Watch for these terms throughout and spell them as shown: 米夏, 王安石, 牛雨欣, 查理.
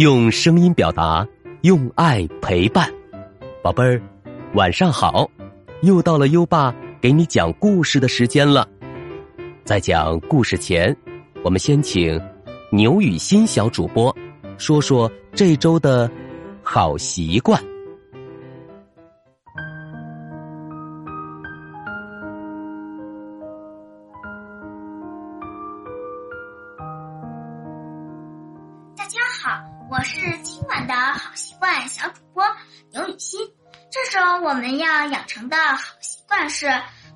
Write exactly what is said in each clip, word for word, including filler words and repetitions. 用声音表达，用爱陪伴。宝贝儿，晚上好，又到了优爸给你讲故事的时间了。在讲故事前，我们先请牛雨欣小主播说说这周的好习惯。大家好，我是今晚的好习惯小主播牛雨欣。这周我们要养成的好习惯是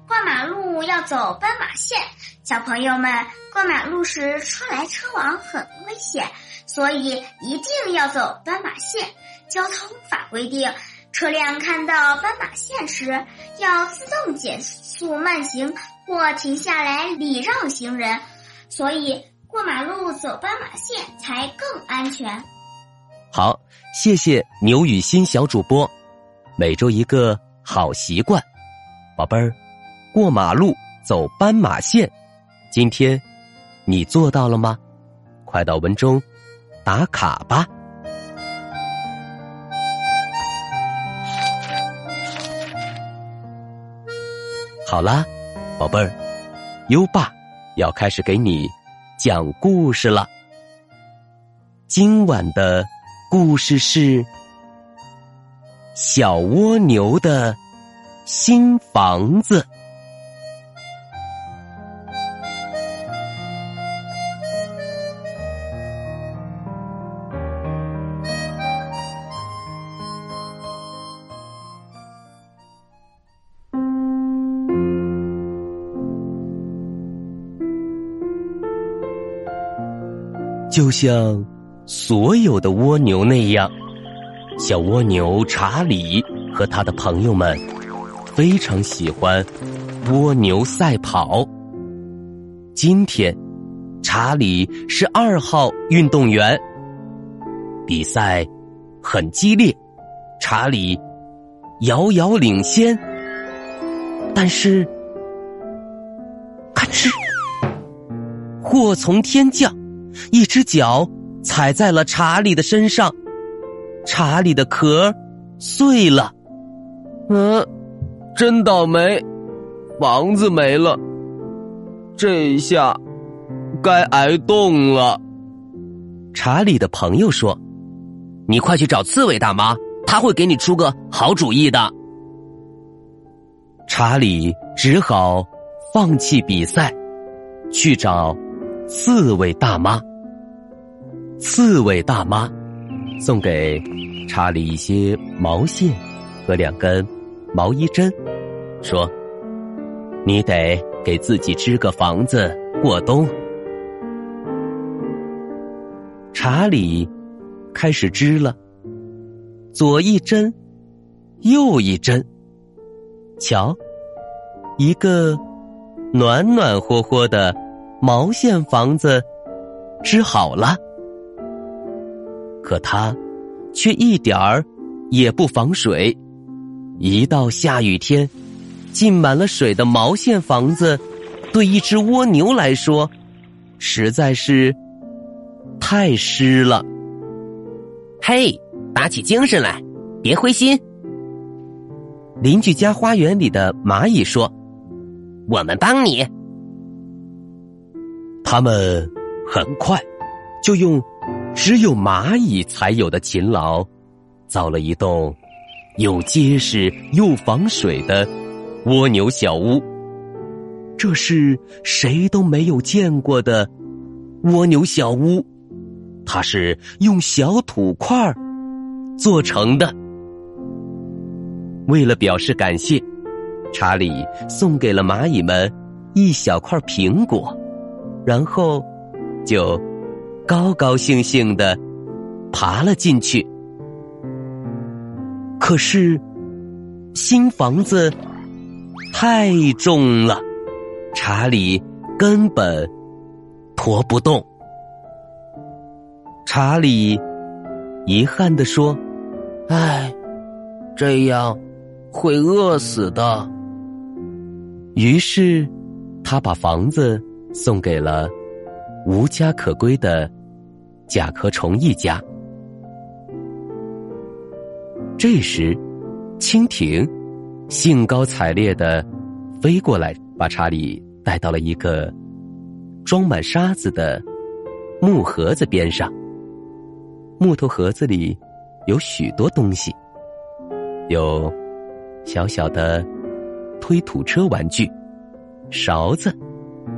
过马路要走斑马线。小朋友们，过马路时车来车往很危险，所以一定要走斑马线。交通法规定，车辆看到斑马线时要自动减速慢行或停下来礼让行人，所以过马路走斑马线才更安全。好，谢谢牛雨欣小主播，每周一个好习惯。宝贝儿，过马路走斑马线，今天你做到了吗？快到文中打卡吧。好啦，宝贝儿，优爸要开始给你讲故事了。今晚的故事是小蜗牛的新房子。就像所有的蜗牛那样，小蜗牛查理和他的朋友们非常喜欢蜗牛赛跑。今天，查理是二号运动员。比赛很激烈，查理遥遥领先。但是，咔哧，祸从天降。一只脚踩在了查理的身上，查理的壳碎了。嗯，真倒霉，房子没了，这下该挨冻了。查理的朋友说：“你快去找刺猬大妈，她会给你出个好主意的。”查理只好放弃比赛，去找刺猬大妈。刺猬大妈送给查理一些毛线和两根毛衣针，说：“你得给自己织个房子过冬。”查理开始织了，左一针，右一针，瞧，一个暖暖和和的毛线房子织好了，可它却一点儿也不防水。一到下雨天，浸满了水的毛线房子，对一只蜗牛来说，实在是太湿了。嘿，打起精神来，别灰心。邻居家花园里的蚂蚁说：“我们帮你。”他们很快就用只有蚂蚁才有的勤劳，造了一栋又结实又防水的蜗牛小屋。这是谁都没有见过的蜗牛小屋，它是用小土块做成的。为了表示感谢，查理送给了蚂蚁们一小块苹果，然后就高高兴兴地爬了进去。可是新房子太重了，查理根本驮不动。查理遗憾地说：“哎，这样会饿死的。”于是他把房子送给了无家可归的甲壳虫一家，这时，蜻蜓兴高采烈地飞过来，把查理带到了一个装满沙子的木盒子边上。木头盒子里有许多东西，有小小的推土车玩具、勺子、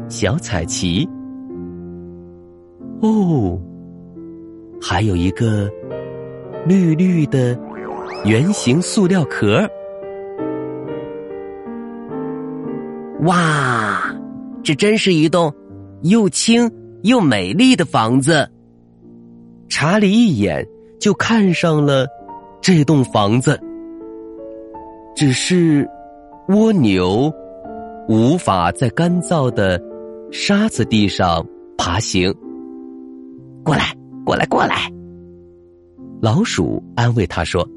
小彩旗，哦，还有一个绿绿的圆形塑料壳。哇，这真是一栋又轻又美丽的房子。查理一眼就看上了这栋房子，只是蜗牛无法在干燥的沙子地上爬行。过来过来过来，老鼠安慰他说，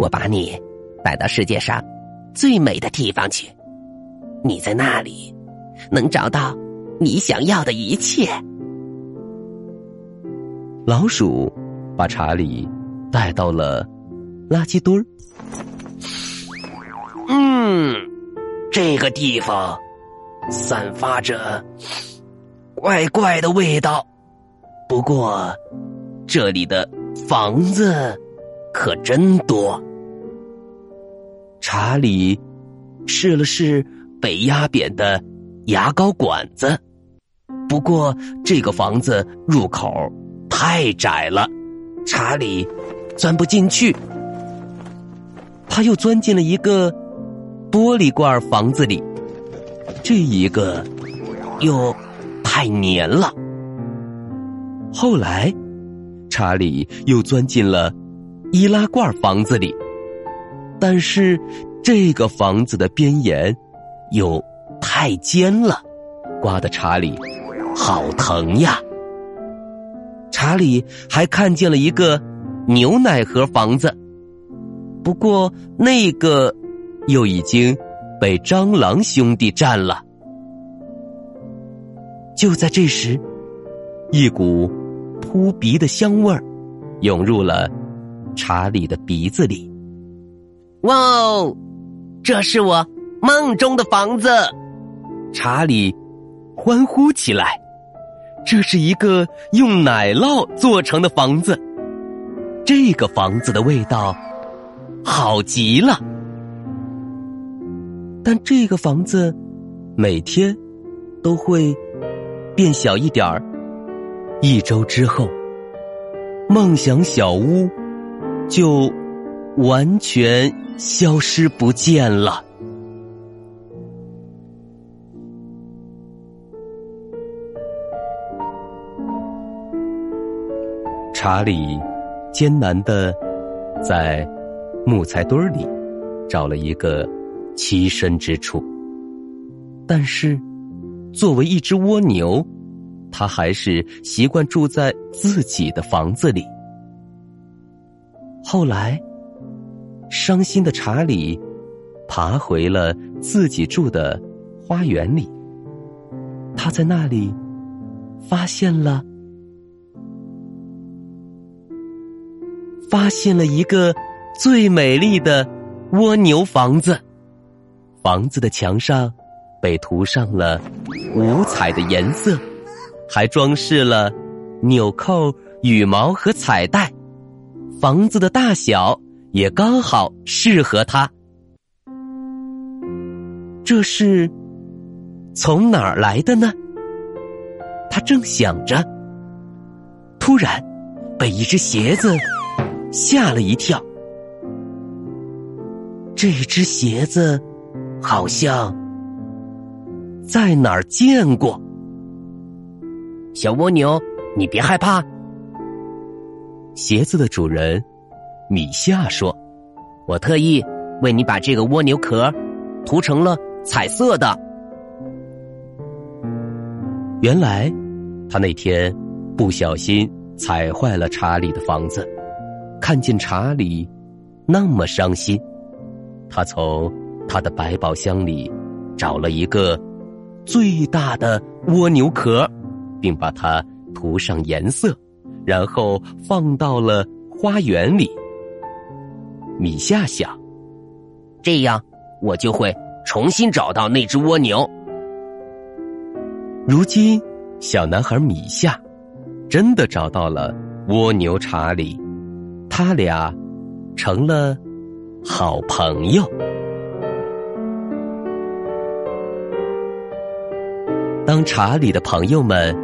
我把你带到世界上最美的地方去，你在那里能找到你想要的一切。老鼠把查理带到了垃圾堆儿。嗯，这个地方散发着怪怪的味道，不过这里的房子可真多。查理试了试被压扁的牙膏管子，不过这个房子入口太窄了，查理钻不进去。他又钻进了一个玻璃罐房子里，这一个又太黏了。后来查理又钻进了易拉罐房子里，但是这个房子的边沿又太尖了，刮得查理好疼呀。查理还看见了一个牛奶盒房子，不过那个又已经被蟑螂兄弟占了。就在这时，一股扑鼻的香味儿涌入了查理的鼻子里。哇哦，这是我梦中的房子！查理欢呼起来，这是一个用奶酪做成的房子，这个房子的味道好极了。但这个房子每天都会变小一点儿。一周之后，梦想小屋就完全消失不见了。查理艰难地在木材堆里找了一个栖身之处，但是作为一只蜗牛，他还是习惯住在自己的房子里。后来，伤心的查理爬回了自己住的花园里，他在那里发现了发现了一个最美丽的蜗牛房子，房子的墙上被涂上了五彩的颜色，还装饰了纽扣、羽毛和彩带，房子的大小也刚好适合它。这是从哪儿来的呢？他正想着，突然被一只鞋子吓了一跳。这只鞋子好像在哪儿见过。小蜗牛，你别害怕。鞋子的主人米夏说，我特意为你把这个蜗牛壳涂成了彩色的。原来他那天不小心踩坏了查理的房子，看见查理那么伤心，他从他的百宝箱里找了一个最大的蜗牛壳，并把它涂上颜色，然后放到了花园里。米夏想，这样我就会重新找到那只蜗牛。如今小男孩米夏真的找到了蜗牛查理，他俩成了好朋友。当查理的朋友们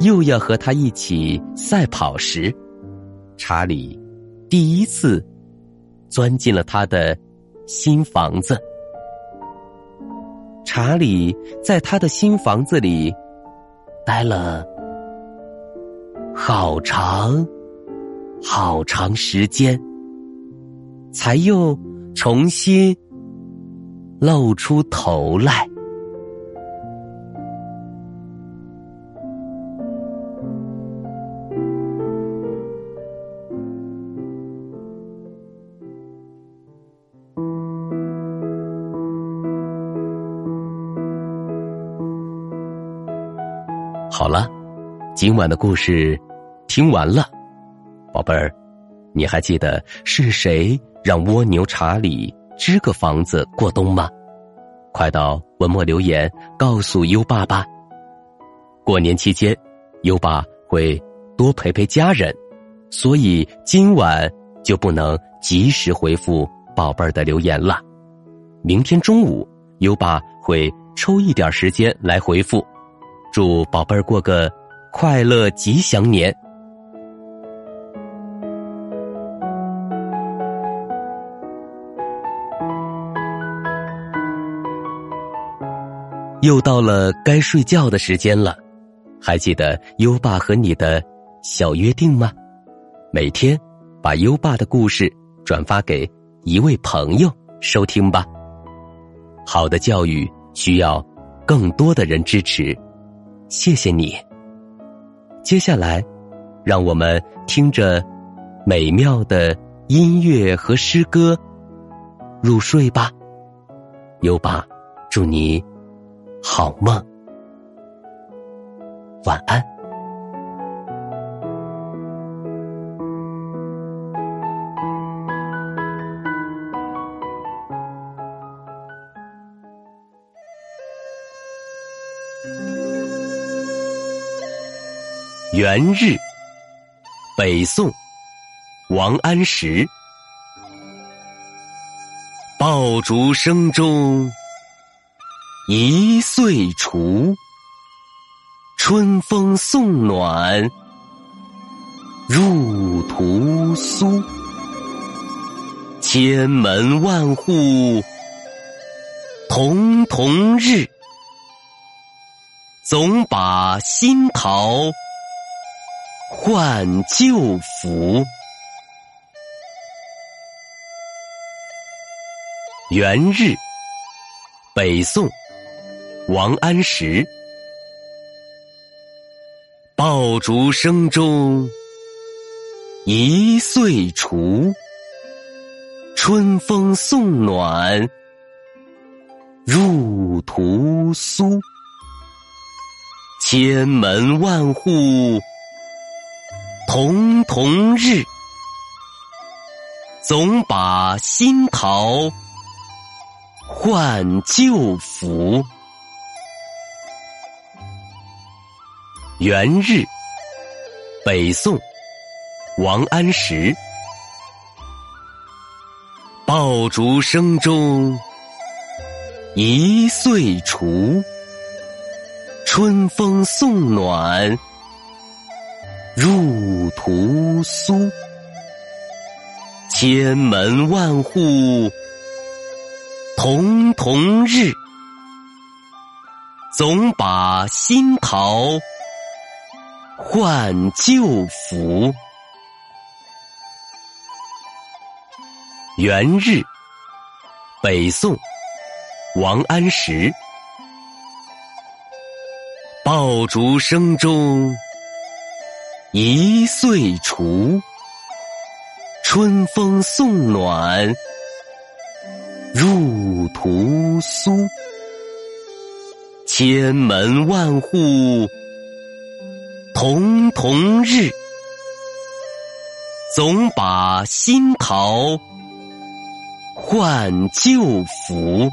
又要和他一起赛跑时，查理第一次钻进了他的新房子。查理在他的新房子里待了好长好长时间，才又重新露出头来。好了，今晚的故事听完了。宝贝儿，你还记得是谁让蜗牛查理支个房子过冬吗？快到文末留言告诉优爸吧。过年期间，优爸会多陪陪家人，所以今晚就不能及时回复宝贝儿的留言了。明天中午，优爸会抽一点时间来回复。祝宝贝儿过个快乐吉祥年。又到了该睡觉的时间了，还记得优爸和你的小约定吗？每天把优爸的故事转发给一位朋友收听吧。好的教育需要更多的人支持，谢谢你。接下来让我们听着美妙的音乐和诗歌入睡吧。优爸祝你好梦，晚安。元日，北宋，王安石。爆竹声中一岁除，春风送暖入屠苏。千门万户曈曈日，总把新桃换旧符。元日，北宋，王安石。爆竹声中一岁除，春风送暖入屠苏。千门万户曈曈日，总把新桃换旧符。元日，北宋，王安石。爆竹声中一岁除，春风送暖入屠苏。千门万户曈曈日，总把新桃换旧符。元日，北宋，王安石。爆竹声中一岁除，春风送暖入屠苏。千门万户曈曈日，总把新桃换旧符。